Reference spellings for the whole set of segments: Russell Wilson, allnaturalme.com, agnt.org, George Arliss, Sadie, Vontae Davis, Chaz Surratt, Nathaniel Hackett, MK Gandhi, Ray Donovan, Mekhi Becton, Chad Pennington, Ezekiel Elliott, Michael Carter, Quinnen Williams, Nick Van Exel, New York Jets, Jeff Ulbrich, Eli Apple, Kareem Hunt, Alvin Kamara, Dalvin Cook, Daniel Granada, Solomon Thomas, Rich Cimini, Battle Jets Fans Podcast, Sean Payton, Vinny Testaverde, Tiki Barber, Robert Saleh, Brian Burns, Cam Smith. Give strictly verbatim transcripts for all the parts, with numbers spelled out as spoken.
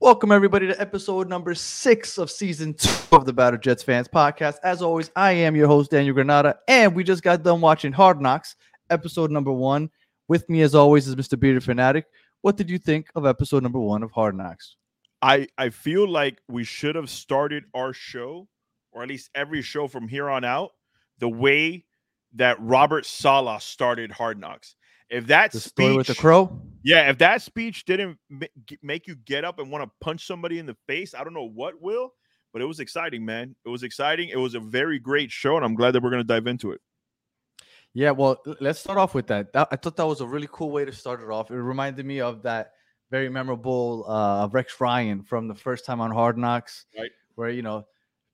Welcome, everybody, to episode number six of season two of the Battle Jets Fans Podcast. As always, I am your host, Daniel Granada, and we just got done watching Hard Knocks, episode number one. With me, as always, is Mister Bearded Fanatic. What did you think of episode number one of Hard Knocks? I, I feel like we should have started our show, or at least every show from here on out, the way that Robert Saleh started Hard Knocks. If that the speech story with the crow, yeah, if that speech didn't make you get up and want to punch somebody in the face, I don't know what will, but it was exciting, man. It was exciting. It was a very great show, and I'm glad that we're going to dive into it. Yeah, well, let's start off with that. I thought that was a really cool way to start it off. It reminded me of that very memorable uh, Rex Ryan from the first time on Hard Knocks, right? Where, you know,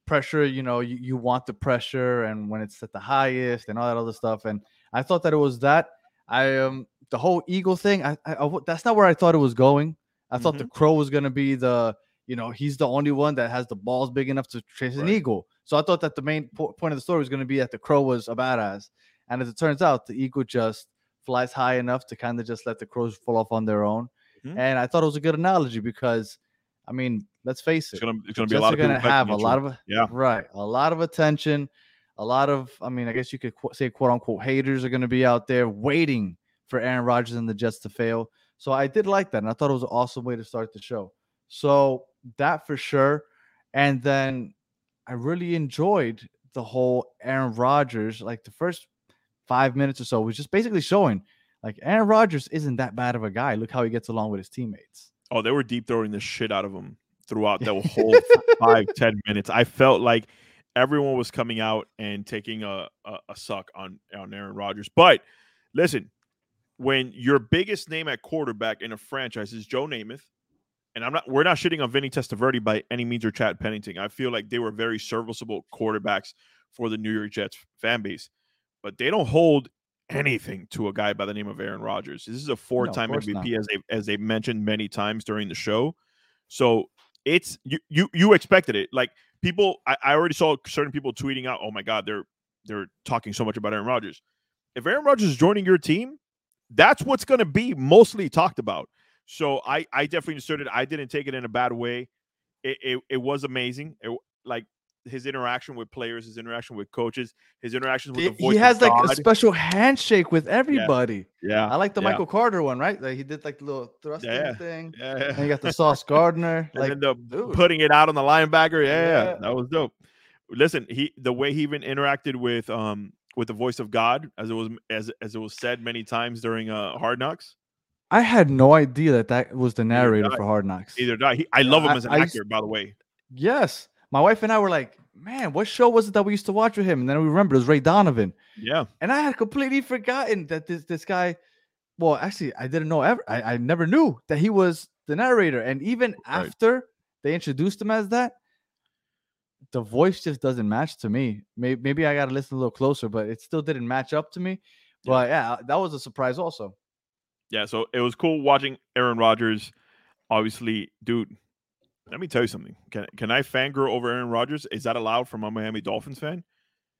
pressure, you know, you, you want the pressure, and when it's at the highest and all that other stuff. And I thought that it was that. I um the whole eagle thing. I, I, I that's not where I thought it was going. I mm-hmm. thought the crow was gonna be the, you know, he's the only one that has the balls big enough to chase right. an eagle. So I thought that the main po- point of the story was gonna be that the crow was a badass, and as it turns out, the eagle just flies high enough to kind of just let the crows fall off on their own. Mm-hmm. And I thought it was a good analogy because, I mean, let's face it, it's gonna, it's gonna be a lot of gonna have a lot of yeah right a lot of attention. A lot of, I mean, I guess you could qu- say, quote unquote, haters are going to be out there waiting for Aaron Rodgers and the Jets to fail. So I did like that. And I thought it was an awesome way to start the show. So that for sure. And then I really enjoyed the whole Aaron Rodgers. Like the first five minutes or so was just basically showing like Aaron Rodgers isn't that bad of a guy. Look how he gets along with his teammates. Oh, they were deep throwing the shit out of him throughout that whole five, ten minutes. I felt like everyone was coming out and taking a, a, a suck on, on Aaron Rodgers. But listen, when your biggest name at quarterback in a franchise is Joe Namath, and I'm not, we're not shitting on Vinny Testaverde by any means or Chad Pennington. I feel like they were very serviceable quarterbacks for the New York Jets fan base, but they don't hold anything to a guy by the name of Aaron Rodgers. This is a four-time no, M V P, as they, as they mentioned many times during the show. So it's you you you expected it. Like, people, I, I already saw certain people tweeting out, oh, my God, they're they're talking so much about Aaron Rodgers. If Aaron Rodgers is joining your team, that's what's going to be mostly talked about. So I, I definitely understood it. I didn't take it in a bad way. It it, it was amazing. It, like his interaction with players, his interaction with coaches, his interactions with it, the voice. He has of like God. A special handshake with everybody. Yeah. yeah. I like the yeah. Michael Carter one, right? Like he did like the little thrusting yeah. thing. Yeah. And you got the Sauce Gardner. Like, and then the dude. Putting it out on the linebacker. Yeah, yeah. That was dope. Listen, he the way he even interacted with um with the voice of God, as it was as as it was said many times during uh, Hard Knocks. I had no idea that that was the narrator for Hard Knocks. Either die. He, I love him I, as an I actor, used, by the way. Yes. My wife and I were like, man, what show was it that we used to watch with him? And then we remembered it was Ray Donovan. Yeah. And I had completely forgotten that this this guy, well, actually, I didn't know ever. I, I never knew that he was the narrator. And even right. after they introduced him as that, the voice just doesn't match to me. Maybe, maybe I got to listen a little closer, but it still didn't match up to me. Yeah. But yeah, that was a surprise also. Yeah, so it was cool watching Aaron Rodgers. Obviously, dude. Let me tell you something. Can can I fangirl over Aaron Rodgers? Is that allowed from a Miami Dolphins fan?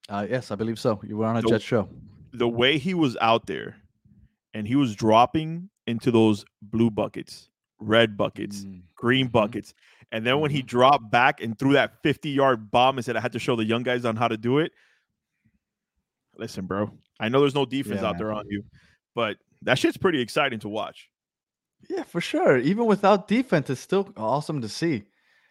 Uh, yes, I believe so. You were on a Jets show. The way he was out there and he was dropping into those blue buckets, red buckets, mm. green buckets. And then when he dropped back and threw that fifty-yard bomb and said, I had to show the young guys on how to do it. Listen, bro, I know there's no defense yeah, out man. there on you, but that shit's pretty exciting to watch. Yeah, for sure. Even without defense, it's still awesome to see.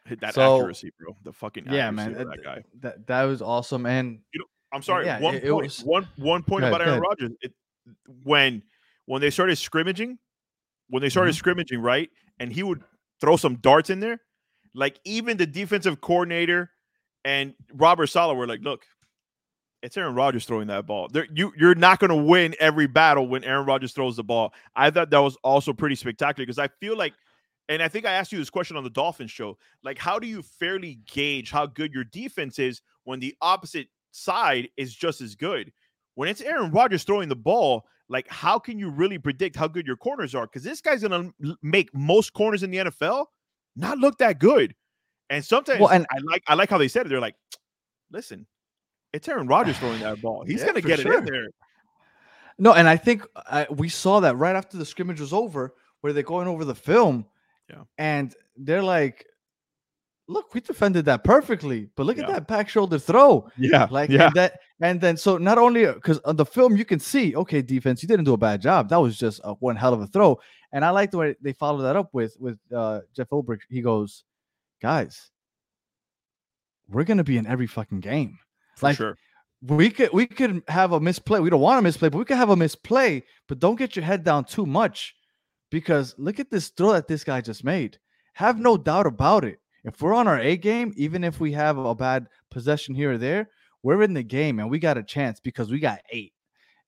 Hit that so, accuracy, bro. The fucking accuracy yeah, man. Of that guy. That that was awesome. And you know, I'm sorry. Yeah, one, it, point, it was... one one point ahead, about Aaron Rodgers. It, when when they started scrimmaging, when they started mm-hmm. scrimmaging, right, and he would throw some darts in there. Like even the defensive coordinator and Robert Saleh were like, "Look, it's Aaron Rodgers throwing that ball. There, you, you're not going to win every battle when Aaron Rodgers throws the ball." I thought that was also pretty spectacular because I feel like, and I think I asked you this question on the Dolphins show, like how do you fairly gauge how good your defense is when the opposite side is just as good? When it's Aaron Rodgers throwing the ball, like how can you really predict how good your corners are? Because this guy's going to make most corners in the N F L not look that good. And sometimes well, and- I like I like how they said it. They're like, listen, it's Aaron Rodgers throwing that ball. He's yeah, going to get sure. it in there. No, and I think I, we saw that right after the scrimmage was over where they're going over the film Yeah. And they're like, look, we defended that perfectly, but look yeah. at that back shoulder throw. Yeah. Like yeah. And that. And then, so not only because on the film, you can see, okay, defense, you didn't do a bad job. That was just a, one hell of a throw. And I like the way they follow that up with, with uh, Jeff Ulbrich. He goes, guys, we're going to be in every fucking game. For like, sure. We could we could have a misplay. We don't want to misplay, but we could have a misplay. But don't get your head down too much, because look at this throw that this guy just made. Have no doubt about it. If we're on our A game, even if we have a bad possession here or there, we're in the game and we got a chance because we got eight.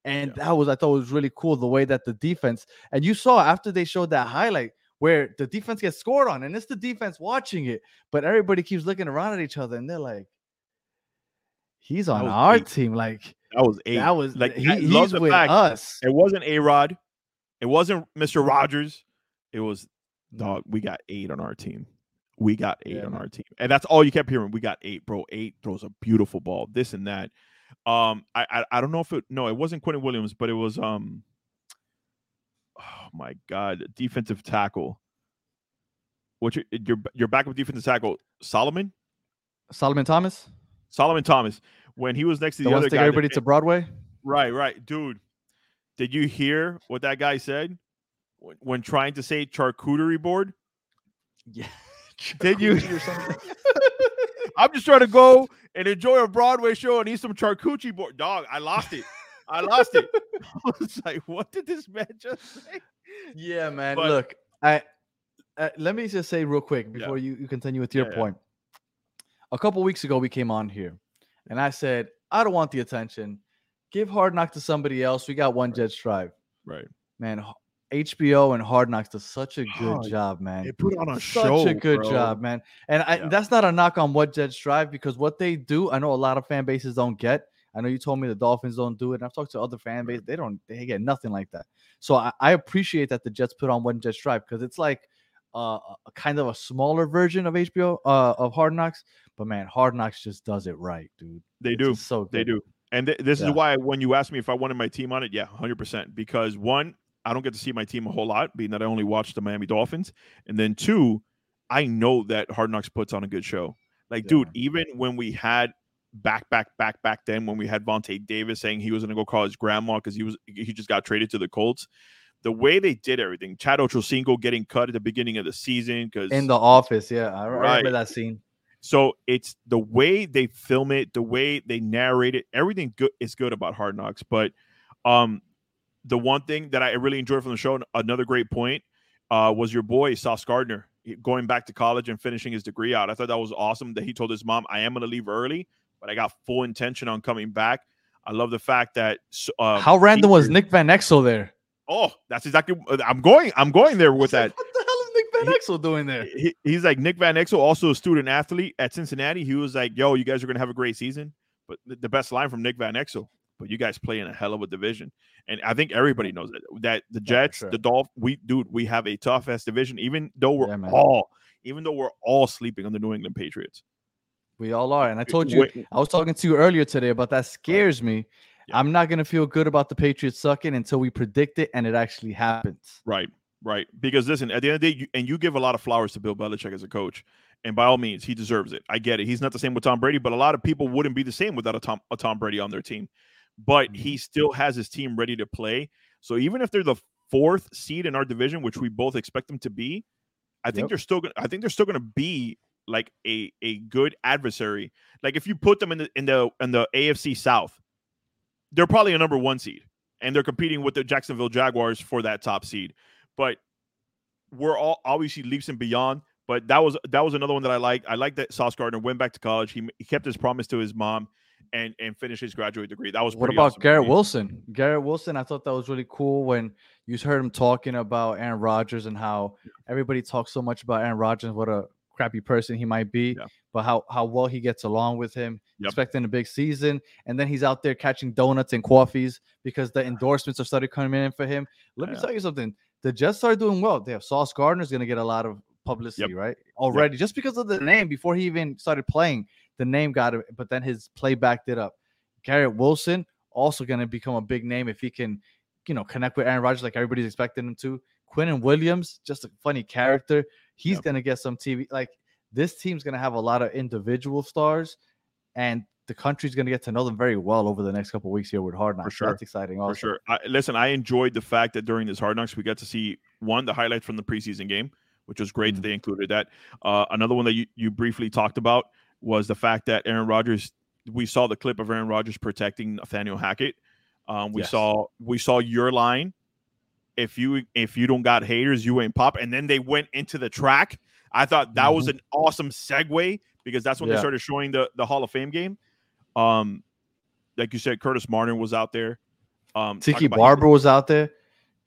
And yeah. that was, I thought it was really cool the way that the defense, and you saw after they showed that highlight where the defense gets scored on, and it's the defense watching it, but everybody keeps looking around at each other and they're like, he's on our eight. team. Like that was eight. That was like he, I love he's the with fact. us. It wasn't A-Rod. It wasn't Mister Rodgers. It was dog. We got eight on our team. We got eight yeah. on our team, and that's all you kept hearing. We got eight, bro. Eight throws a beautiful ball. This and that. Um, I I, I don't know if it. No, it wasn't Quinnen Williams, but it was. Um, oh my God, defensive tackle. What's your your your backup defensive tackle? Solomon. Solomon Thomas. Solomon Thomas, when he was next to the, the other guy. Take everybody that, to Broadway? Right, right. Dude, did you hear what that guy said when, when trying to say charcuterie board? Yeah. Did you? Or something? I'm just trying to go and enjoy a Broadway show and eat some charcuterie board. Dog, I lost it. I lost it. I was like, what did this man just say? Yeah, man. But, Look, I uh, let me just say real quick before yeah. you, you continue with your yeah, point. Yeah. A couple weeks ago, we came on here, and I said, I don't want the attention. Give Hard Knocks to somebody else. We got one right. Jets tribe. Right. Man, H B O and Hard Knocks does such a good oh, job, man. They put on a such show, Such a good bro. job, man. And I, yeah. that's not a knock on what Jets tribe, because what they do, I know a lot of fan bases don't get. I know you told me the Dolphins don't do it, and I've talked to other fan bases. They don't. They get nothing like that. So I, I appreciate that the Jets put on one Jets tribe, because it's like uh, a kind of a smaller version of H B O, uh, of Hard Knocks. But man, Hard Knocks just does it right, dude. They do. So good. They do. And th- this yeah. is why when you asked me if I wanted my team on it, yeah, one hundred percent. Because one, I don't get to see my team a whole lot, being that I only watch the Miami Dolphins. And then two, I know that Hard Knocks puts on a good show. Like, yeah. dude, even when we had back, back, back, back then, when we had Vontae Davis saying he was going to go call his grandma because he was he just got traded to the Colts. The way they did everything, Chad Ochocinco getting cut at the beginning of the season. Because in the office, yeah. I remember right. that scene. So it's the way they film it, the way they narrate it, everything good is good about Hard Knocks. But um, the one thing that I really enjoyed from the show, another great point, uh, was your boy, Sauce Gardner, going back to college and finishing his degree out. I thought that was awesome that he told his mom, I am going to leave early, but I got full intention on coming back. I love the fact that... Uh, How random he- was Nick Van Exel there? Oh, that's exactly... I'm going, I'm going there with that. Van Exel doing there? He, he's like, Nick Van Exel, also a student athlete at Cincinnati. He was like, yo, you guys are going to have a great season. But the best line from Nick Van Exel, but you guys play in a hell of a division. And I think everybody knows that, that the Jets, sure. the Dolphins, we, dude, we have a tough-ass division, even though we're yeah, all, even though we're all sleeping on the New England Patriots. We all are. And I told you, Wait. I was talking to you earlier today about that scares me. Yeah. I'm not going to feel good about the Patriots sucking until we predict it and it actually happens. Right. Right, because listen, at the end of the day, you, and you give a lot of flowers to Bill Belichick as a coach, and by all means, he deserves it. I get it. He's not the same with Tom Brady, but a lot of people wouldn't be the same without a Tom, a Tom Brady on their team. But he still has his team ready to play. So even if they're the fourth seed in our division, which we both expect them to be, I think yep. they're still going. I think they're still going to be like a a good adversary. Like if you put them in the in the in the A F C South, they're probably a number one seed, and they're competing with the Jacksonville Jaguars for that top seed. But we're all obviously leaps and beyond. But that was that was another one that I liked. I liked that Sauce Gardner went back to college. He, he kept his promise to his mom and, and finished his graduate degree. That was pretty What about awesome Garrett Wilson? Garrett Wilson, I thought that was really cool when you heard him talking about Aaron Rodgers and how everybody talks so much about Aaron Rodgers, what a crappy person he might be, yeah. but how, how well he gets along with him, yep. expecting a big season. And then he's out there catching donuts and coffees because the endorsements have started coming in for him. Let yeah. me tell you something. The Jets are doing well. They have Sauce Gardner is going to get a lot of publicity, yep. right? Already, yep. just because of the name. Before he even started playing, the name got it, but then his play backed it up. Garrett Wilson also going to become a big name if he can, you know, connect with Aaron Rodgers like everybody's expecting him to. Quinnen Williams, just a funny character. He's yep. going to get some T V. Like, this team's going to have a lot of individual stars, and the country's going to get to know them very well over the next couple of weeks here with Hard Knocks. For sure. That's exciting also. For sure. I, listen, I enjoyed the fact that during this Hard Knocks, we got to see, one, the highlights from the preseason game, which was great mm-hmm. that they included that. Uh, another one that you, you briefly talked about was the fact that Aaron Rodgers, we saw the clip of Aaron Rodgers protecting Nathaniel Hackett. Um, we yes. saw we saw your line. If you if you don't got haters, you ain't pop. And then they went into the track. I thought that mm-hmm. was an awesome segue, because that's when yeah. they started showing the, the Hall of Fame game. Um, like you said, Curtis Martin was out there. Um, Tiki Barber was out there.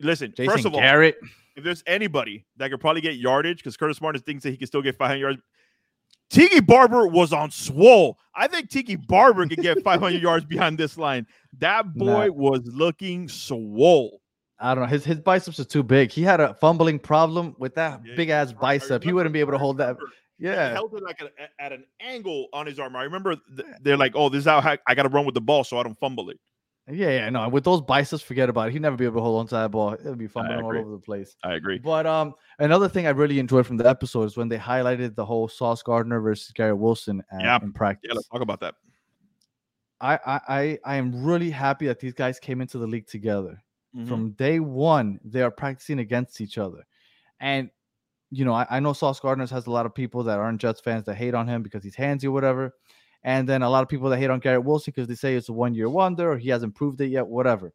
Listen, Jason first of Garrett. all, if there's anybody that could probably get yardage, because Curtis Martin thinks that he can still get five hundred yards. Tiki Barber was on swole. I think Tiki Barber could get five hundred yards behind this line. That boy nah. was looking swole. I don't know. His his biceps are too big. He had a fumbling problem with that yeah, big ass bicep. He wouldn't be able to hold that. Yeah, he held it like a, at an angle on his arm. I remember th- they're like, "Oh, this is how I got to run with the ball so I don't fumble it." Yeah, yeah, no. With those biceps, forget about it. He'd never be able to hold on to that ball. It'd be fumbling all over the place. I agree. But um, another thing I really enjoyed from the episode is when they highlighted the whole Sauce Gardner versus Garrett Wilson at, yeah. in practice. Yeah, let's talk about that. I I I am really happy that these guys came into the league together. Mm-hmm. From day one, they are practicing against each other. And, you know, I, I know Sauce Gardner has a lot of people that aren't Jets fans that hate on him because he's handsy or whatever. And then a lot of people that hate on Garrett Wilson because they say it's a one-year wonder or he hasn't proved it yet, whatever.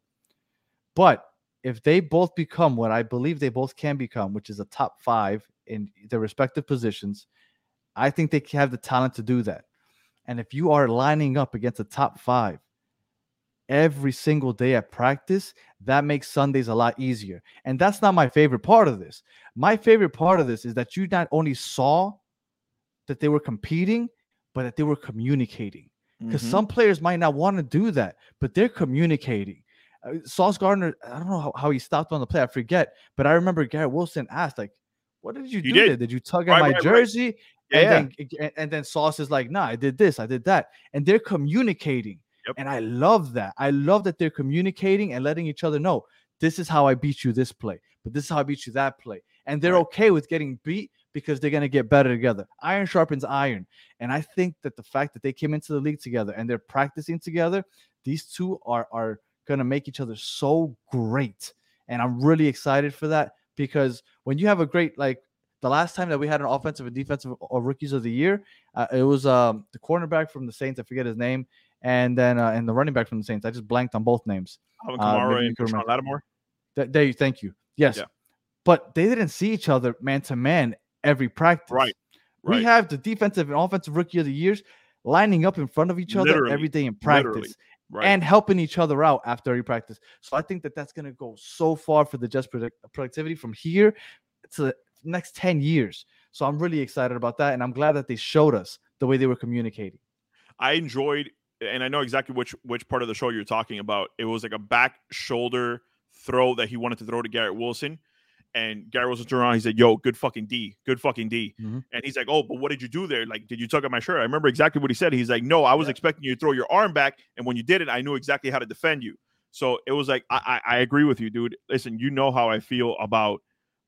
But if they both become what I believe they both can become, which is a top five in their respective positions, I think they have the talent to do that. And if you are lining up against a top five every single day at practice, that makes Sundays a lot easier. And that's not my favorite part of this. My favorite part of this is that you not only saw that they were competing, but that they were communicating. Because mm-hmm. some players might not want to do that, but they're communicating. Uh, Sauce Gardner, I don't know how, how he stopped on the play. I forget. But I remember Garrett Wilson asked, like, what did you, you do did. there? Did you tug at right, my right, jersey? Right. Yeah, and, yeah. Then, and then Sauce is like, nah, I did this, I did that. And they're communicating. Yep. And I love that. I love that they're communicating and letting each other know, this is how I beat you this play, but this is how I beat you that play. And they're right. okay with getting beat because they're going to get better together. Iron sharpens iron. And I think that the fact that they came into the league together and they're practicing together, these two are, are going to make each other so great. And I'm really excited for that, because when you have a great, like the last time that we had an offensive and defensive or rookies of the year, uh, it was um, the cornerback from the Saints. I forget his name. And then, uh, and the running back from the Saints. I just blanked on both names. Alvin Kamara uh, and Sean Lattimore. Th- there you, thank you. Yes, yeah. But they didn't see each other man to man every practice. Right. right. We have the defensive and offensive rookie of the years lining up in front of each other Literally. every day in practice, right. and helping each other out after every practice. So I think that that's going to go so far for the Jets' product- productivity from here to the next ten years. So I'm really excited about that, and I'm glad that they showed us the way they were communicating. I enjoyed. And I know exactly which which part of the show you're talking about. It was like a back shoulder throw that he wanted to throw to Garrett Wilson. And Garrett Wilson turned around. He said, yo, good fucking D. Good fucking D. Mm-hmm. And he's like, oh, but what did you do there? Like, did you tug at my shirt? I remember exactly what he said. He's like, no, I was yeah. expecting you to throw your arm back. And when you did it, I knew exactly how to defend you. So it was like, I, I, I agree with you, dude. Listen, you know how I feel about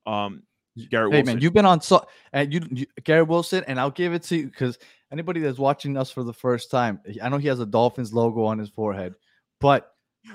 um, Garrett hey, Wilson. Hey, man, you've been on so- – and you, you, Garrett Wilson, and I'll give it to you because – anybody that's watching us for the first time, I know he has a Dolphins logo on his forehead, but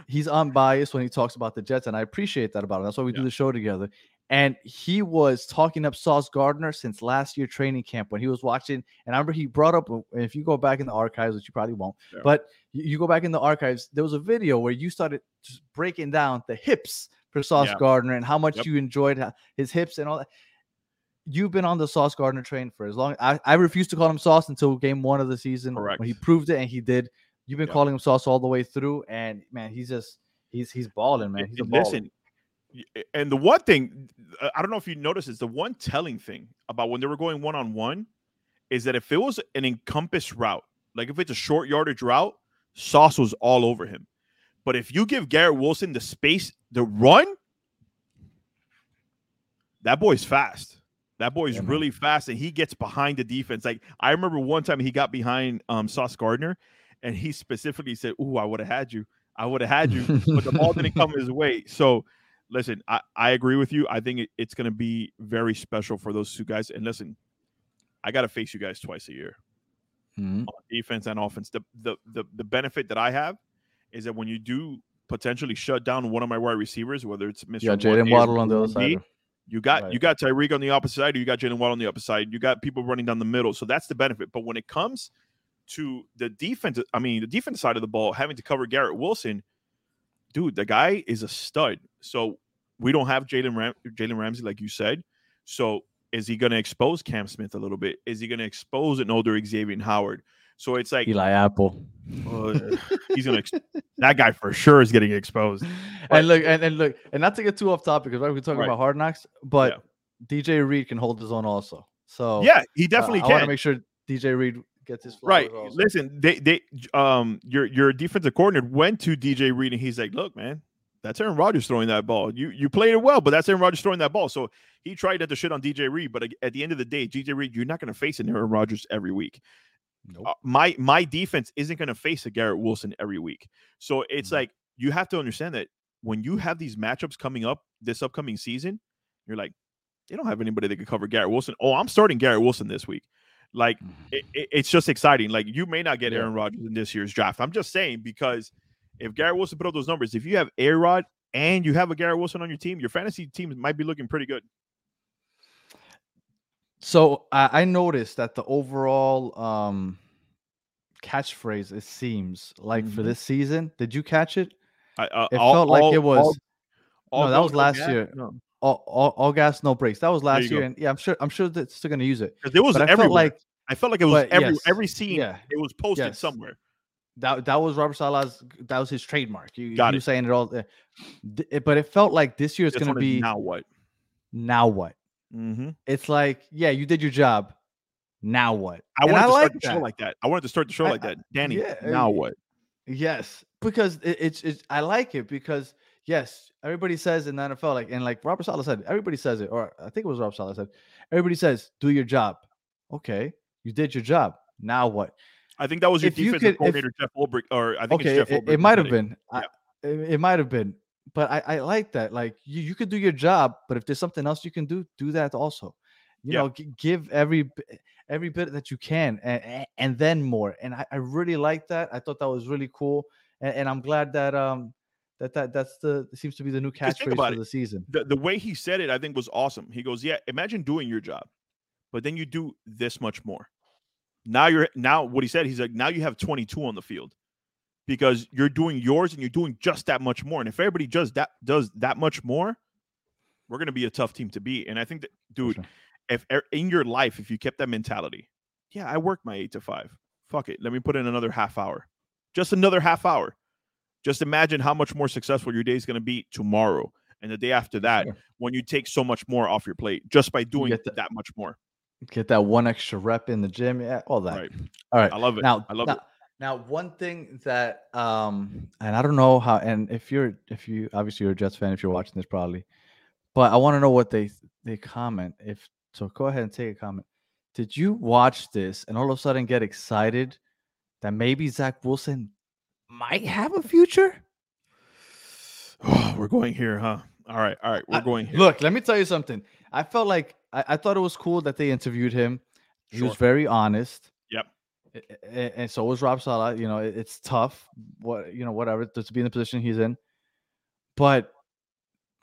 he's unbiased when he talks about the Jets, and I appreciate that about him. That's why we yeah. do the show together. And he was talking up Sauce Gardner since last year training camp when he was watching. And I remember he brought up, if you go back in the archives, which you probably won't, yeah. but you go back in the archives, there was a video where you started just breaking down the hips for Sauce yeah. Gardner and how much yep. you enjoyed his hips and all that. You've been on the Sauce Gardner train for as long. I, I refuse to call him Sauce until game one of the season. Correct. When he proved it, and he did. You've been yeah. calling him Sauce all the way through, and man, he's just he's he's balling, man. He's a baller. Listen, and the one thing I don't know if you noticed is the one telling thing about when they were going one on one is that if it was an encompass route, like if it's a short yardage route, Sauce was all over him. But if you give Garrett Wilson the space to run, that boy's fast. That boy's yeah, really fast, and he gets behind the defense. Like, I remember one time he got behind um, Sauce Gardner, and he specifically said, ooh, I would have had you. I would have had you, but the ball didn't come his way. So listen, I, I agree with you. I think it, it's going to be very special for those two guys. And listen, I got to face you guys twice a year, mm-hmm. on defense and offense. The, the the the benefit that I have is that when you do potentially shut down one of my wide receivers, whether it's Mister Yeah, Jayden Waddle on the other side. You got right. you got Tyreek on the opposite side, or you got Jayden Waddle on the opposite side. You got people running down the middle. So that's the benefit. But when it comes to the defense, I mean, the defense side of the ball, having to cover Garrett Wilson, dude, the guy is a stud. So we don't have Jalen Ram- Jalen Ramsey, like you said. So is he going to expose Cam Smith a little bit? Is he going to expose an older Xavier Howard? So it's like Eli Apple. Uh, he's gonna ex- that guy for sure is getting exposed. But, and look, and, and look, and not to get too off topic because we're talking right. about Hard Knocks, but yeah. D J Reed can hold his own also. So yeah, he definitely uh, I can. I want to make sure D J Reed gets his right. Also. Listen, they they um your your defensive coordinator went to D J Reed and he's like, look, man, that's Aaron Rodgers throwing that ball. You you played it well, but that's Aaron Rodgers throwing that ball. So he tried that to shit on D J Reed, but at the end of the day, D J Reed, you're not gonna face an Aaron Rodgers every week. Nope. Uh, my my defense isn't going to face a Garrett Wilson every week. So it's mm-hmm. like you have to understand that when you have these matchups coming up this upcoming season, you're like, they don't have anybody that could cover Garrett Wilson. Oh, I'm starting Garrett Wilson this week. Like, mm-hmm. it, it, it's just exciting. Like, you may not get yeah. Aaron Rodgers in this year's draft. I'm just saying, because if Garrett Wilson put up those numbers, if you have A-Rod and you have a Garrett Wilson on your team, your fantasy team might be looking pretty good. So uh, I noticed that the overall um, catchphrase, it seems like mm-hmm. for this season, did you catch it? I, uh, it all, felt like all, it was. All, no, that was last gas? year. No. All, all, all gas, no breaks. That was last year, go. and yeah, I'm sure. I'm sure that's still going to use it. It was everywhere. I felt like I felt like it was every yes. every scene. Yeah. It was posted yes. somewhere. That that was Robert Saleh's. That was his trademark. You got you it. saying it all, uh, th- but it felt like this year is going to be now what? Now what? Mm-hmm. It's like, yeah, you did your job. Now what? I wanted to start the show like that. I wanted to start the show like that, Danny. Yeah, now what? Yes, because it, it's it's. I like it because yes, everybody says in the N F L, like and like Robert Saleh said, everybody says it, or I think it was Robert Saleh said, everybody says, do your job. Okay, you did your job. Now what? I think that was your defensive coordinator, Jeff Ulbrich, or I think okay, it's Jeff Ulbrich. It, it might have been. Yeah. I, it, it might have been. But I, I like that. Like you, you could do your job, but if there's something else you can do, do that also. You yeah. know, g- give every every bit that you can, and, and then more. And I, I really like that. I thought that was really cool, and, and I'm glad that um that that that's the seems to be the new catchphrase for it. the season. The, the way he said it, I think, was awesome. He goes, "Yeah, imagine doing your job, but then you do this much more. Now you're now what he said. He's like, now you have twenty-two on the field." Because you're doing yours and you're doing just that much more. And if everybody just that does that much more, we're going to be a tough team to beat. And I think that, dude, sure. if in your life, if you kept that mentality, yeah, I worked my eight to five. Fuck it. Let me put in another half hour. Just another half hour. Just imagine how much more successful your day is going to be tomorrow and the day after that sure. when you take so much more off your plate just by doing that, that much more. Get that one extra rep in the gym. Yeah, all that. Right. All right. I love it. Now, I love now, it. Now, one thing that, um, and I don't know how, and if you're, if you, obviously you're a Jets fan, if you're watching this probably, but I want to know what they, they comment. If, so go ahead and take a comment. Did you watch this and all of a sudden get excited that maybe Zach Wilson might have a future? Oh, we're going here, huh? All right. All right. We're I, going here. Look, let me tell you something. I felt like, I, I thought it was cool that they interviewed him. Sure. He was very honest. And so was Rob Saleh. You know, it's tough. What you know, whatever to be in the position he's in. But,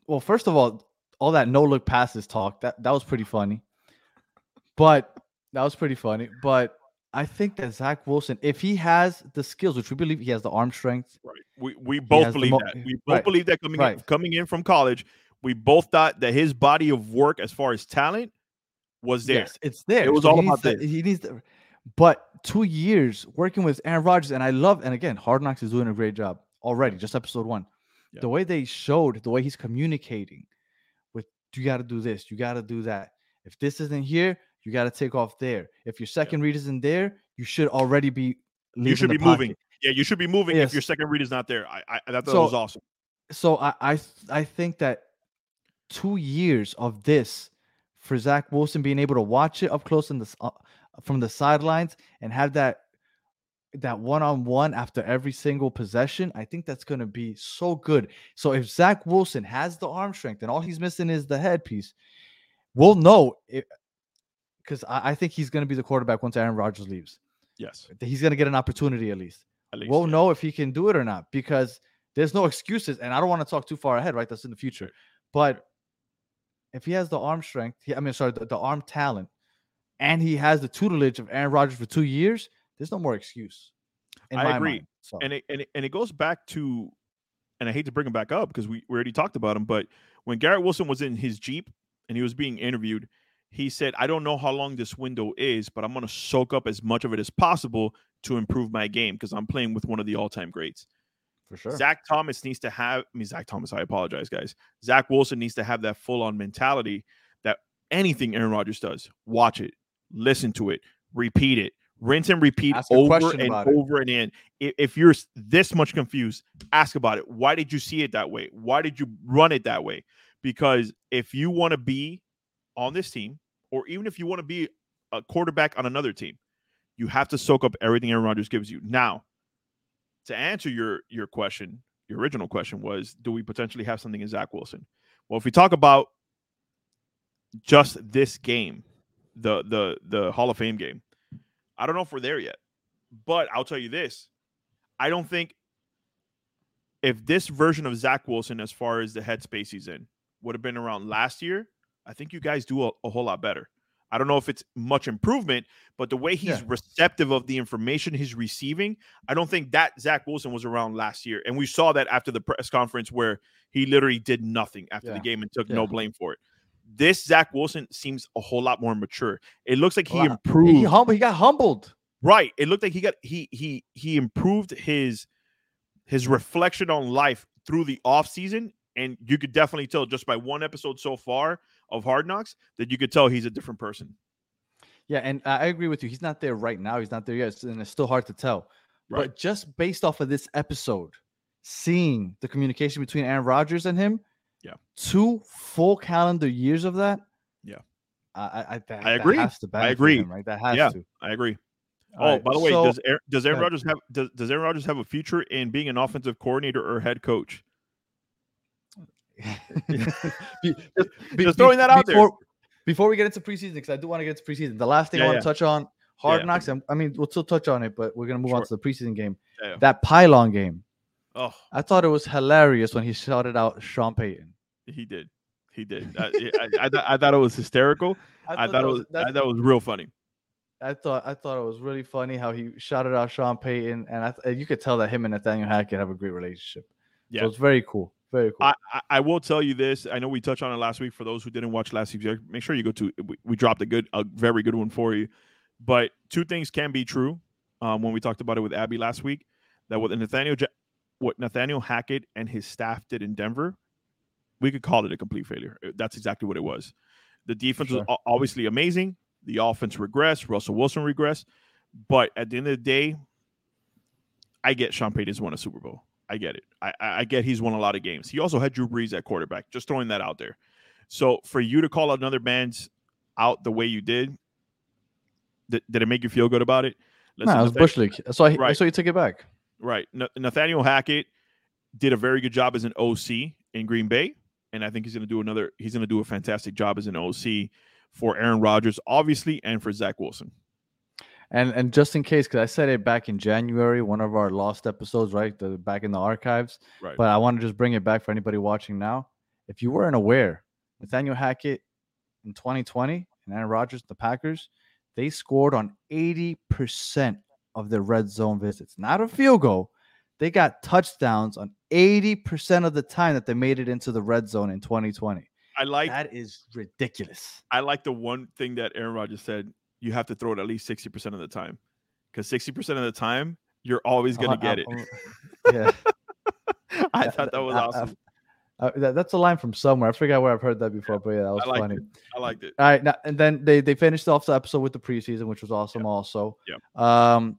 well, first of all, all that no look passes talk that that was pretty funny. But that was pretty funny. But I think that Zach Wilson, if he has the skills, which we believe he has the arm strength, right? We we both believe mo- that. We both right. believe that coming right. in, coming in from college, we both thought that his body of work as far as talent was there. Yes, it's there. It was so all about that. He needs the. But two years working with Aaron Rodgers, and I love, and again, Hard Knocks is doing a great job already, just episode one. Yeah. The way they showed, the way he's communicating with, you got to do this, you got to do that. If this isn't here, you got to take off there. If your second yeah. read isn't there, you should already be leaving You should the be pocket. moving. Yeah, you should be moving yes. if your second read is not there. I, I, I thought so, that was awesome. So I, I, I think that two years of this for Zach Wilson being able to watch it up close in the uh, from the sidelines and have that that one-on-one after every single possession, I think that's going to be so good. So if Zach Wilson has the arm strength and all he's missing is the headpiece, we'll know it, because I, I think he's going to be the quarterback once Aaron Rodgers leaves. Yes. He's going to get an opportunity at least. At least we'll yeah. know if he can do it or not, because there's no excuses. And I don't want to talk too far ahead, right? That's in the future. But if he has the arm strength, he, I mean, sorry, the, the arm talent, and he has the tutelage of Aaron Rodgers for two years, there's no more excuse. I agree. Mind, so. And it, and it, and it goes back to, and I hate to bring him back up because we, we already talked about him, but when Garrett Wilson was in his Jeep and he was being interviewed, he said, I don't know how long this window is, but I'm going to soak up as much of it as possible to improve my game because I'm playing with one of the all-time greats. For sure. Zach Thomas needs to have, I mean, Zach Thomas, I apologize, guys. Zach Wilson needs to have that full-on mentality that anything Aaron Rodgers does, watch it, listen to it, repeat it. Rinse and repeat over and over and in. If you're this much confused, ask about it. Why did you see it that way? Why did you run it that way? Because if you want to be on this team, or even if you want to be a quarterback on another team, you have to soak up everything Aaron Rodgers gives you. Now, to answer your, your question, your original question was, do we potentially have something in Zach Wilson? Well, if we talk about just this game, the the the Hall of Fame game, I don't know if we're there yet, but I'll tell you this. I don't think if this version of Zach Wilson, as far as the headspace he's in, would have been around last year, I think you guys do a, a whole lot better. I don't know if it's much improvement, but the way he's yeah. receptive of the information he's receiving, I don't think that Zach Wilson was around last year. And we saw that after the press conference where he literally did nothing after yeah. the game and took yeah. no blame for it. This Zach Wilson seems a whole lot more mature. It looks like he wow. improved. He, hum- he got humbled. Right. It looked like he got he he he improved his his reflection on life through the offseason. And you could definitely tell just by one episode so far of Hard Knocks that you could tell he's a different person. Yeah, and I agree with you. He's not there right now. He's not there yet, and it's still hard to tell. Right. But just based off of this episode, seeing the communication between Aaron Rodgers and him, yeah, two full calendar years of that. Yeah, I I, that, I agree. That has to I agree. Him, right? That has yeah, to. I agree. All oh, right. by the way, so, does Aaron, does Aaron yeah. Rodgers have does, does Aaron Rodgers have a future in being an offensive coordinator or head coach? be, just, be, just throwing that out before, there. Before we get into preseason, because I do want to get into preseason. The last thing yeah, I want to yeah. touch on Hard yeah. Knocks. I mean, we'll still touch on it, but we're gonna move sure. on to the preseason game. Yeah, yeah. That pylon game. Oh, I thought it was hilarious when he shouted out Sean Payton. He did. He did. I, I, I, th- I thought it was hysterical. I thought it was. I thought it was real funny. I thought I thought it was really funny how he shouted out Sean Payton, and I th- you could tell that him and Nathaniel Hackett have a great relationship. Yeah, so it's very cool. Very cool. I, I, I will tell you this. I know we touched on it last week. For those who didn't watch last week, make sure you go to. We, we dropped a good, a very good one for you. But two things can be true. Um, when we talked about it with Abby last week, that with Nathaniel, what Nathaniel Hackett and his staff did in Denver, we could call it a complete failure. That's exactly what it was. The defense sure. was obviously amazing. The offense regressed. Russell Wilson regressed. But at the end of the day, I get Sean Payton's won a Super Bowl. I get it. I, I get he's won a lot of games. He also had Drew Brees at quarterback. Just throwing that out there. So for you to call another man's out the way you did, th- did it make you feel good about it? No, nah, it was Bush League. So I right. so you took it back. Right. Nathaniel Hackett did a very good job as an O C in Green Bay. And I think he's going to do another, he's going to do a fantastic job as an O C for Aaron Rodgers, obviously, and for Zach Wilson. And and just in case, because I said it back in January, one of our lost episodes, right? The, back in the archives. Right. But I want to just bring it back for anybody watching now. If you weren't aware, Nathaniel Hackett in twenty twenty and Aaron Rodgers, the Packers, they scored on eighty percent of their red zone visits. Not a field goal. They got touchdowns on eighty percent of the time that they made it into the red zone in twenty twenty. I like that is ridiculous. I like the one thing that Aaron Rodgers said, you have to throw it at least sixty percent of the time. Because sixty percent of the time, you're always going to uh, get uh, it. Yeah. I thought that was uh, awesome. Uh, that, that's a line from somewhere. I forgot where I've heard that before, yeah. but yeah, that was I funny. It. I liked it. All right. Now, and then they, they finished off the episode with the preseason, which was awesome yeah. also. Yeah. Um,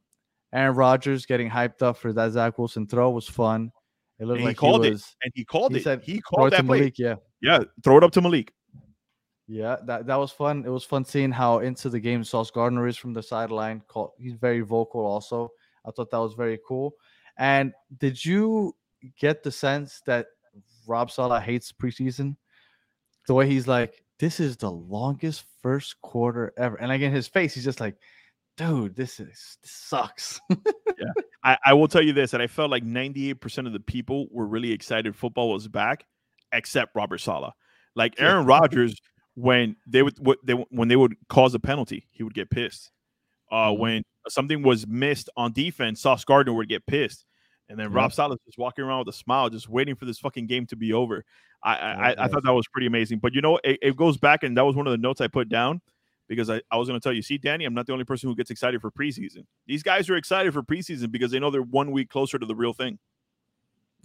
Aaron Rodgers getting hyped up for that Zach Wilson throw was fun. It looked and like he called he was, it, and he called he it. Said, he called that play. Malik, yeah, yeah, throw it up to Malik. Yeah, that, that was fun. It was fun seeing how into the game Sauce Gardner is from the sideline. Call, he's very vocal also. I thought that was very cool. And did you get the sense that Rob Saleh hates preseason? The way he's like, this is the longest first quarter ever. And like in his face, he's just like, dude, this is this sucks. Yeah, I, I will tell you this, that I felt like ninety-eight percent of the people were really excited football was back, except Robert Saleh. Like Aaron Rodgers, when they would they when they would cause a penalty, he would get pissed. Uh, when something was missed on defense, Sauce Gardner would get pissed, and then yeah. Rob Saleh was walking around with a smile, just waiting for this fucking game to be over. I I, I, I thought that was pretty amazing. But you know, it, it goes back, and that was one of the notes I put down. Because I, I was going to tell you, see, Danny, I'm not the only person who gets excited for preseason. These guys are excited for preseason because they know they're one week closer to the real thing.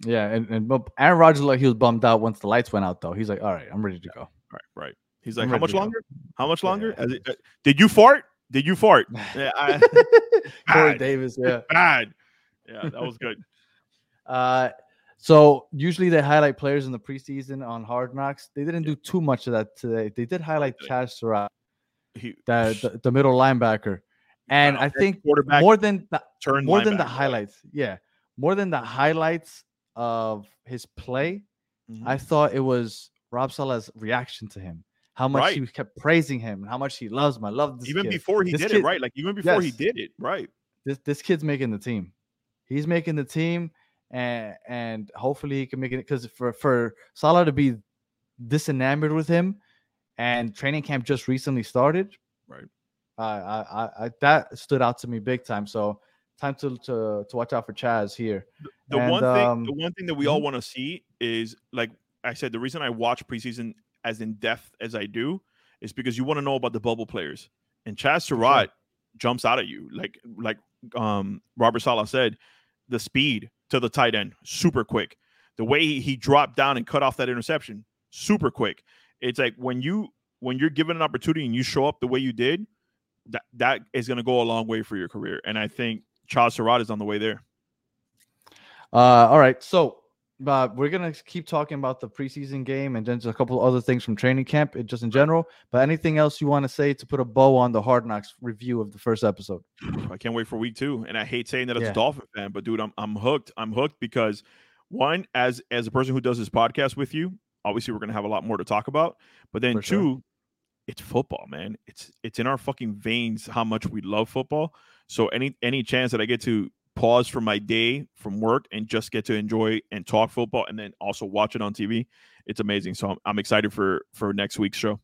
Yeah, and, and Aaron Rodgers, like, he was bummed out once the lights went out, though. He's like, all right, I'm ready to go. All right, right. He's like, how much longer? How much longer? Yeah. It, uh, did you fart? Did you fart? Yeah, I, Corey Davis, yeah. Bad. Yeah, that was good. uh, So usually they highlight players in the preseason on Hard Knocks. They didn't yeah. do too much of that today. They did highlight Chaz Surratt. He, the, the the middle linebacker, and I think more than the more linebacker. than the highlights, yeah, more than the highlights of his play, mm-hmm. I thought it was Rob Saleh's reaction to him, how much right. he kept praising him, and how much he loves him. I love this even kid. before he this did kid, it, right? Like even before yes, he did it, right? This this kid's making the team. He's making the team, and and hopefully he can make it, because for for Saleh to be this enamored with him. And training camp just recently started. Right. Uh, I, I, I, that stood out to me big time. So time to to, to watch out for Chaz here. The, the and, one thing, um, the one thing that we all want to see is, like I said, the reason I watch preseason as in depth as I do is because you want to know about the bubble players. And Chaz Surratt sure. jumps out at you, like like um, Robert Saleh said, the speed to the tight end, super quick. The way he, he dropped down and cut off that interception, super quick. It's like when you when you're given an opportunity and you show up the way you did, that that is going to go a long way for your career. And I think Chaz Surratt is on the way there. Uh, all right, so uh, we're gonna keep talking about the preseason game and then just a couple other things from training camp, just in general. But anything else you want to say to put a bow on the Hard Knocks review of the first episode? I can't wait for week two, and I hate saying that as yeah. a Dolphin fan, but dude, I'm I'm hooked. I'm hooked because one, as as a person who does this podcast with you. Obviously, we're going to have a lot more to talk about. But then, For two, sure. it's football, man. It's it's in our fucking veins how much we love football. So any any chance that I get to pause from my day from work and just get to enjoy and talk football and then also watch it on T V, it's amazing. So I'm, I'm excited for, for next week's show.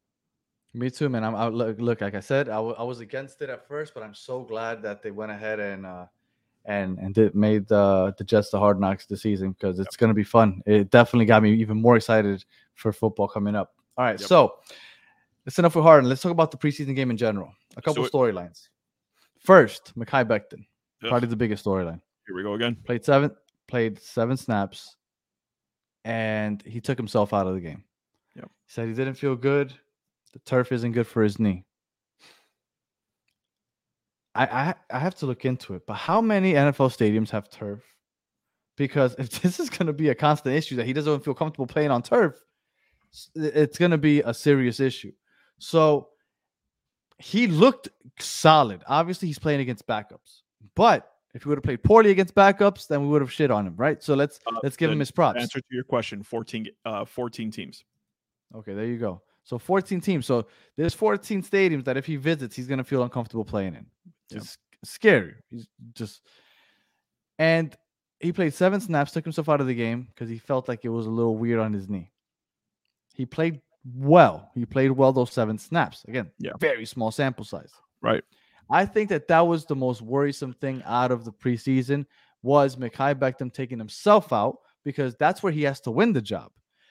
Me too, man. I'm I, look, look, like I said, I, w- I was against it at first, but I'm so glad that they went ahead and uh, and and did, made the, the Jets the Hard Knocks this season, because it's yep. going to be fun. It definitely got me even more excited for football coming up. All right, yep. so that's enough with Harden. Let's talk about the preseason game in general. A couple storylines. First, Mekhi Becton, yep. probably the biggest storyline. Here we go again. Played seven, played seven snaps, and he took himself out of the game. Yep. He said he didn't feel good. The turf isn't good for his knee. I, I have to look into it, but how many N F L stadiums have turf? Because if this is going to be a constant issue that he doesn't feel comfortable playing on turf, it's going to be a serious issue. So he looked solid. Obviously, he's playing against backups. But if he would have played poorly against backups, then we would have shit on him, right? So let's uh, let's give him his props. Answer to your question, fourteen, uh, fourteen teams. Okay, there you go. So fourteen teams. So there's fourteen stadiums that if he visits, he's going to feel uncomfortable playing in. It's yeah. scary. He's just, and he played seven snaps, took himself out of the game because he felt like it was a little weird on his knee. He played well. He played well those seven snaps. Again, yeah. very small sample size. Right. I think that that was the most worrisome thing out of the preseason was Mekhi Becton taking himself out, because that's where he has to win the job.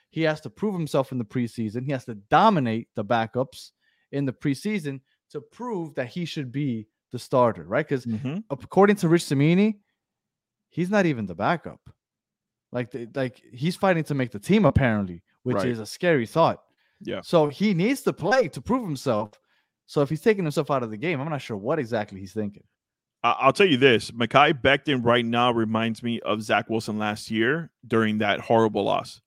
He has to prove himself in the preseason. He has to dominate the backups in the preseason to prove that he should be the starter, right? Because mm-hmm. according to Rich Cimini, he's not even the backup. Like, the, like he's fighting to make the team, apparently, which right. is a scary thought. Yeah. So he needs to play to prove himself. So if he's taking himself out of the game, I'm not sure what exactly he's thinking. Uh, I'll tell you this. Mekhi Becton right now reminds me of Zach Wilson last year during that horrible loss.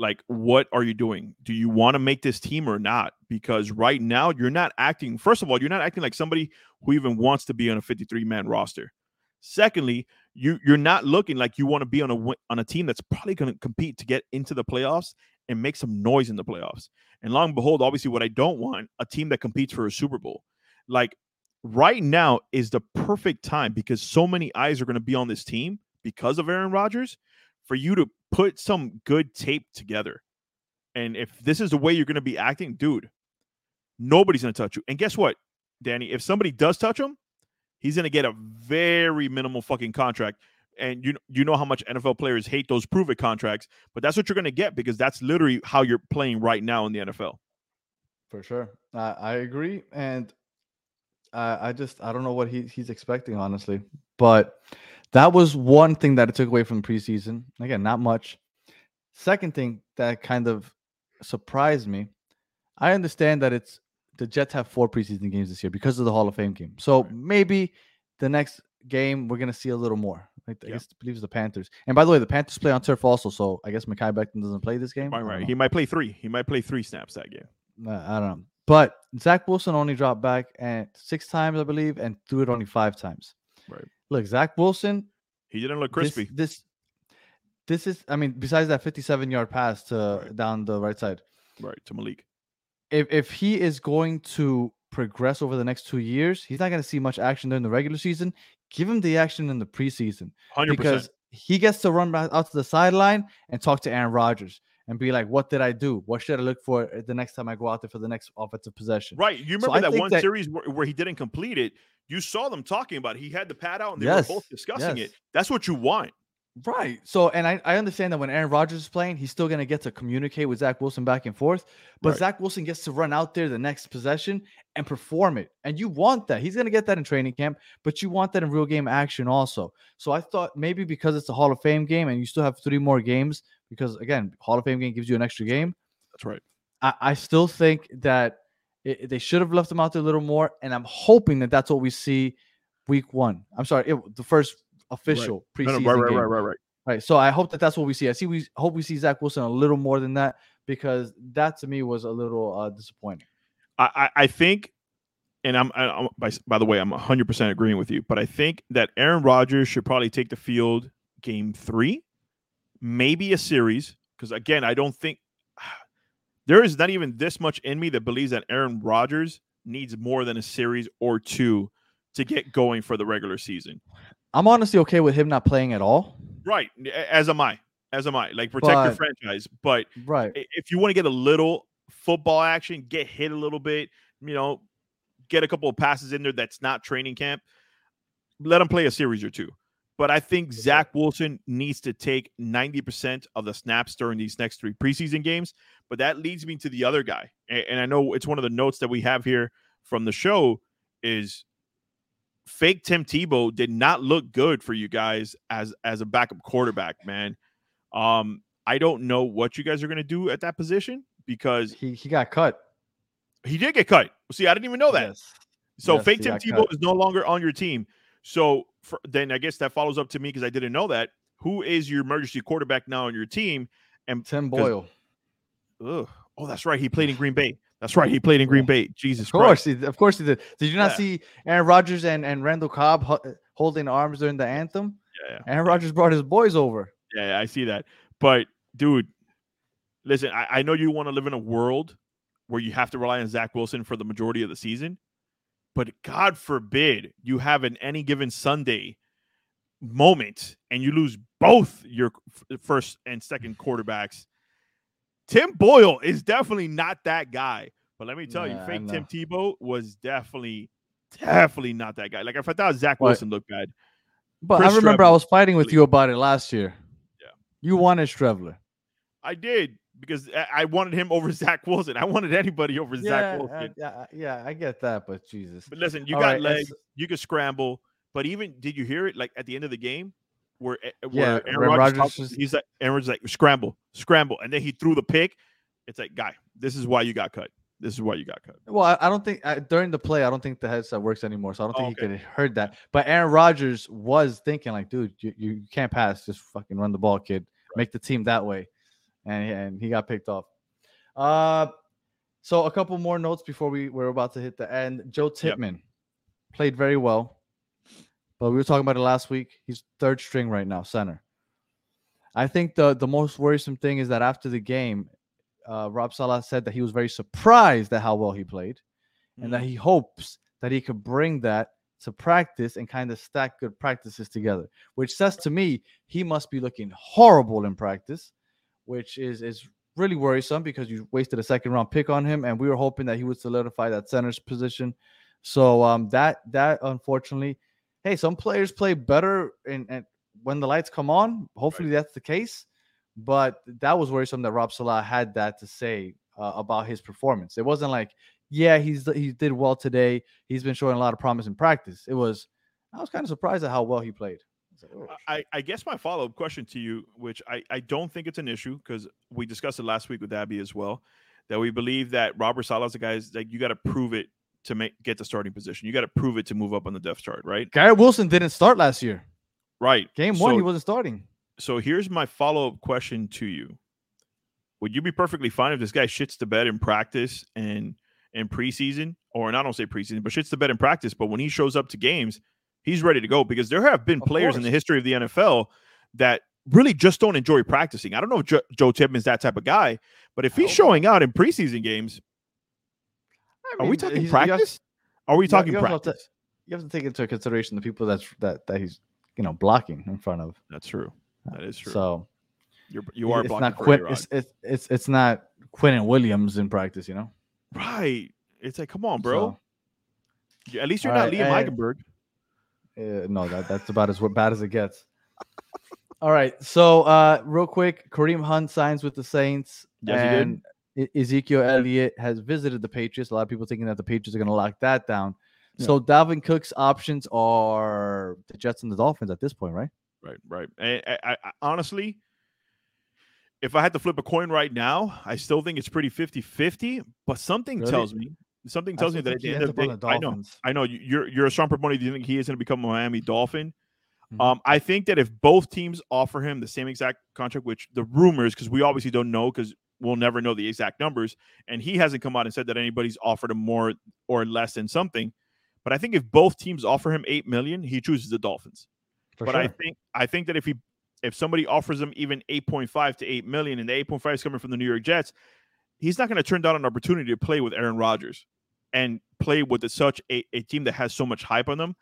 Like, what are you doing? Do you want to make this team or not? Because right now, you're not acting. First of all, you're not acting like somebody who even wants to be on a fifty-three man roster. Secondly, you, you're not looking like you want to be on a on a team that's probably going to compete to get into the playoffs and make some noise in the playoffs. And long and behold, obviously what I don't want, a team that competes for a Super Bowl. Like right now is the perfect time because so many eyes are going to be on this team because of Aaron Rodgers for you to put some good tape together. And if this is the way you're going to be acting, dude, nobody's going to touch you. And guess what, Danny? If somebody does touch him, he's going to get a very minimal fucking contract. And you, you know how much N F L players hate those prove-it contracts, but that's what you're going to get because that's literally how you're playing right now in the N F L. For sure. Uh, I agree. And I, I just, I don't know what he, he's expecting, honestly. But that was one thing that I took away from preseason. Again, not much. Second thing that kind of surprised me, I understand that it's the Jets have four preseason games this year because of the Hall of Fame game. So right. Maybe the next game we're going to see a little more. I guess yep. I believe it's the Panthers. And by the way, the Panthers play on turf also. So I guess Mekhi Becton doesn't play this game. Right, right. He might play three. He might play three snaps that game. Uh, I don't know. But Zach Wilson only dropped back and six times, I believe, and threw it only five times. Right. Look, Zach Wilson. He didn't look crispy. This this, this is, I mean, besides that fifty-seven-yard pass to right. down the right side. Right, to Malik. If if he is going to progress over the next two years, he's not going to see much action during the regular season. Give him the action in the preseason. one hundred percent. Because he gets to run out to the sideline and talk to Aaron Rodgers and be like, what did I do? What should I look for the next time I go out there for the next offensive possession? Right. You remember so that one that... series where, where he didn't complete it. You saw them talking about it. He had the pad out and they yes. were both discussing yes. it. That's what you want. Right. So, and I, I understand that when Aaron Rodgers is playing, he's still going to get to communicate with Zach Wilson back and forth. But right. Zach Wilson gets to run out there the next possession and perform it. And you want that. He's going to get that in training camp, but you want that in real game action also. So I thought maybe because it's a Hall of Fame game and you still have three more games, because again, Hall of Fame game gives you an extra game. That's right. I, I still think that it, they should have left him out there a little more. And I'm hoping that that's what we see week one. I'm sorry. It, the first official right. preseason no, no, right, right, game. Right, right, right, right. So I hope that that's what we see. I see. We hope we see Zach Wilson a little more than that because that to me was a little uh, disappointing. I, I think, and I'm, I'm by, by the way, I'm one hundred percent agreeing with you, but I think that Aaron Rodgers should probably take the field game three, maybe a series, because again, I don't think there is not even this much in me that believes that Aaron Rodgers needs more than a series or two to get going for the regular season. I'm honestly okay with him not playing at all. Right. As am I. As am I. Like, protect but, your franchise. But right. if you want to get a little football action, get hit a little bit, you know, get a couple of passes in there that's not training camp, let him play a series or two. But I think Zach Wilson needs to take ninety percent of the snaps during these next three preseason games. But that leads me to the other guy. And I know it's one of the notes that we have here from the show is – fake Tim Tebow did not look good for you guys as as a backup quarterback, man. Um, I don't know what you guys are going to do at that position because he, he got cut. He did get cut. See, I didn't even know that. Yes. So yes, fake Tim Tebow cut. Is no longer on your team. So for, then I guess that follows up to me because I didn't know that. Who is your emergency quarterback now on your team? And Tim Boyle. Ugh, oh, that's right. He played in Green Bay. That's right. He played in Green Bay. Jesus Christ. Of course. He, of course he did. Did you not yeah. see Aaron Rodgers and, and Randall Cobb ho- holding arms during the anthem? Yeah, yeah. Aaron Rodgers brought his boys over. Yeah, yeah, I see that. But, dude, listen, I, I know you want to live in a world where you have to rely on Zach Wilson for the majority of the season, but God forbid you have an any given Sunday moment and you lose both your first and second quarterbacks. Tim Boyle is definitely not that guy. But let me tell yeah, you, fake Tim Tebow was definitely, definitely not that guy. Like, if I thought Zach Wilson but, looked bad. But Chris I remember Trevler, I was fighting with you about it last year. Yeah. You wanted Trevler. I did, because I wanted him over Zach Wilson. I wanted anybody over yeah, Zach Wilson. Yeah, uh, yeah, I get that, but Jesus. But listen, you All got right, legs. You can scramble. But even, did you hear it? Like, at the end of the game? Where, where yeah, Aaron Rodgers, Rodgers talks, he's like, Aaron's like, scramble, scramble. And then he threw the pick. It's like, guy, this is why you got cut. This is why you got cut. Well, I, I don't think I, during the play, I don't think the headset works anymore. So I don't think oh, okay. he could have heard that. But Aaron Rodgers was thinking like, dude, you, you can't pass. Just fucking run the ball, kid. Right. Make the team that way. And, and he got picked off. Uh, so a couple more notes before we, we're about to hit the end. Joe Tippmann yep. played very well. But we were talking about it last week. He's third string right now, center. I think the, the most worrisome thing is that after the game, uh, Rob Saleh said that he was very surprised at how well he played mm-hmm. and that he hopes that he could bring that to practice and kind of stack good practices together, which says to me he must be looking horrible in practice, which is is really worrisome because you wasted a second-round pick on him, and we were hoping that he would solidify that center's position. So um, that, that unfortunately, hey, some players play better in, in, when the lights come on. Hopefully right. that's the case. But that was worrisome that Rob Saleh had that to say uh, about his performance. It wasn't like, yeah, he's he did well today. He's been showing a lot of promise in practice. It was, I was kind of surprised at how well he played. I, like, oh, I, I guess my follow-up question to you, which I, I don't think it's an issue because we discussed it last week with Abby as well, that we believe that Robert Saleh is the guy that like, you got to prove it to make get the starting position. You got to prove it to move up on the depth chart, right? Garrett Wilson didn't start last year. Right. Game one, so, he wasn't starting. So here's my follow-up question to you. Would you be perfectly fine if this guy shits the bed in practice and – in preseason, or not, I don't say preseason, but shit's the bed in practice. But when he shows up to games, he's ready to go because there have been of players course. in the history of the N F L that really just don't enjoy practicing. I don't know if jo- Joe Tippmann's that type of guy, but if he's showing out in preseason games, I mean, are we talking practice? Has, are we talking you practice? To, you have to take into consideration the people that's that that he's you know blocking in front of. That's true. That is true. So you're you are it's blocking. Not Quinn, it's, it's it's it's not Quinnen Williams in practice, you know. Right. It's like, come on, bro. So, at least you're not right, Liam Eichenberg. Uh, no, that, that's about as bad as it gets. All right. So, uh, real quick, Kareem Hunt signs with the Saints. Yes, and he did. Ezekiel Elliott has visited the Patriots. A lot of people thinking that the Patriots are going to lock that down. Yeah. So, Dalvin Cook's options are the Jets and the Dolphins at this point, right? Right, right. I, I, I, honestly... if I had to flip a coin right now, I still think it's pretty fifty-fifty, but something really? tells me, something tells me that at the end of the day, I know, I know you're, you're a strong proponent. Do you think he is going to become a Miami Dolphin? Mm-hmm. Um, I think that if both teams offer him the same exact contract, which the rumors, because we obviously don't know, because we'll never know the exact numbers, and he hasn't come out and said that anybody's offered him more or less than something, but I think if both teams offer him eight million dollars, he chooses the Dolphins. For but sure. I think, I think that if he, If somebody offers him even eight point five to eight million and the eight point five is coming from the New York Jets, he's not going to turn down an opportunity to play with Aaron Rodgers and play with the, such a, a team that has so much hype on them.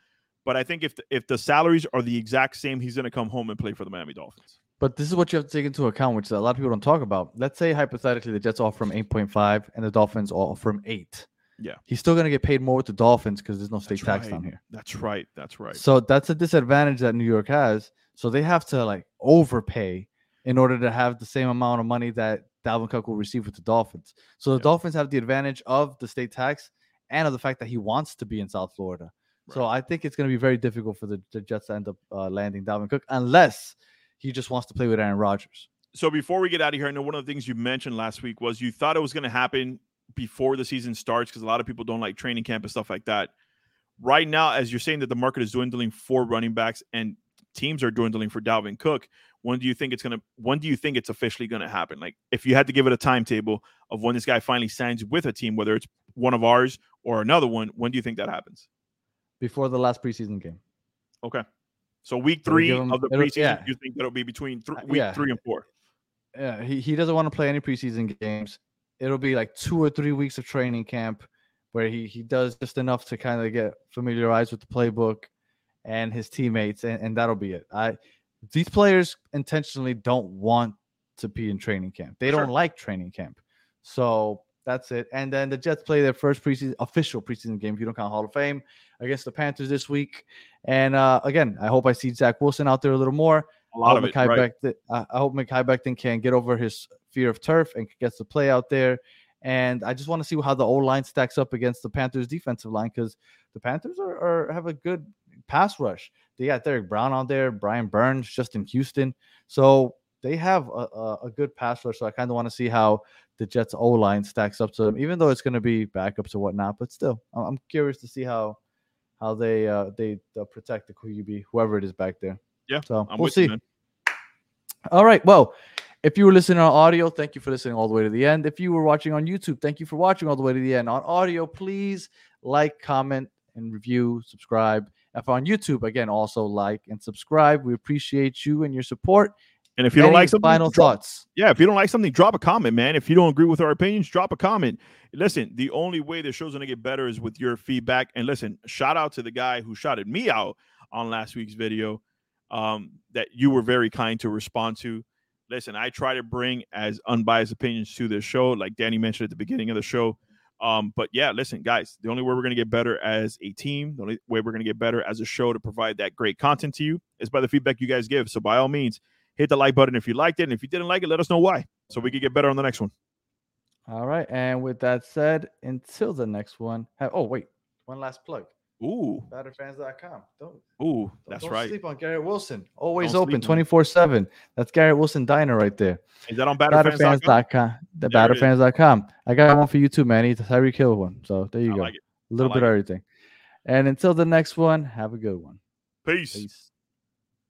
But I think if the, if the salaries are the exact same, he's going to come home and play for the Miami Dolphins. But this is what you have to take into account, which a lot of people don't talk about. Let's say hypothetically the Jets offer him eight point five and the Dolphins offer him eight. Yeah, he's still going to get paid more with the Dolphins because there's no state that's tax right. down here. That's right. That's right. So that's a disadvantage that New York has. So they have to like overpay in order to have the same amount of money that Dalvin Cook will receive with the Dolphins. So the yeah. Dolphins have the advantage of the state tax and of the fact that he wants to be in South Florida. Right. So I think it's going to be very difficult for the, the Jets to end up uh, landing Dalvin Cook unless he just wants to play with Aaron Rodgers. So before we get out of here, I know one of the things you mentioned last week was you thought it was going to happen before the season starts because a lot of people don't like training camp and stuff like that. Right now, as you're saying that the market is dwindling for running backs and teams are dwindling for Dalvin Cook, when do you think it's gonna when do you think it's officially gonna happen? Like if you had to give it a timetable of when this guy finally signs with a team, whether it's one of ours or another one, when do you think that happens? Before the last preseason game. Okay. So week three him, of the preseason, yeah. you think that'll be between th- week yeah. three and four? Yeah, he, he doesn't want to play any preseason games. It'll be like two or three weeks of training camp where he he does just enough to kind of get familiarized with the playbook and his teammates, and, and that'll be it. I these players intentionally don't want to be in training camp. They sure. don't like training camp. So that's it. And then the Jets play their first preseason official preseason game, if you don't count Hall of Fame, against the Panthers this week. And uh, again, I hope I see Zach Wilson out there a little more. A lot of it, Mekhi right. Becton, uh, I hope Mekhi Becton can get over his fear of turf and gets to play out there. And I just want to see how the O-line stacks up against the Panthers' defensive line because the Panthers are, are have a good pass rush. They got Derek Brown out there, Brian Burns, Justin Houston. So they have a, a, a good pass rush. So I kind of want to see how the Jets' O-line stacks up to them, even though it's going to be backups and whatnot. But still, I'm curious to see how how they uh, they uh, protect the Q B, whoever it is back there. Yeah, so I'm we'll see. You, all right. Well, if you were listening on audio, thank you for listening all the way to the end. If you were watching on YouTube, thank you for watching all the way to the end. On audio, please like, comment, and review, subscribe. If on YouTube, again, also like and subscribe. We appreciate you and your support. And if you Any don't like something, final drop, thoughts. Yeah, if you don't like something, drop a comment, man. If you don't agree with our opinions, drop a comment. Listen, the only way the show's going to get better is with your feedback. And listen, shout out to the guy who shouted me out on last week's video um, that you were very kind to respond to. Listen, I try to bring as unbiased opinions to this show, like Danny mentioned at the beginning of the show. Um, but yeah, listen, guys, the only way we're going to get better as a team, the only way we're going to get better as a show to provide that great content to you is by the feedback you guys give. So by all means, hit the like button if you liked it. And if you didn't like it, let us know why, so we can get better on the next one. All right. And with that said, until the next one. Have, oh, wait. One last plug. Ooh. Battle fans dot com. Don't, Ooh, that's don't right. Don't sleep on Garrett Wilson. Always don't open twenty-four seven. That's Garrett Wilson Diner right there. Is that on Battle fans dot com? The Battle fans dot com. I got one for you too, man. He's a Tyreek Hill one. So there you I go. Like a little I bit like of everything. It. And until the next one, have a good one. Peace. Peace.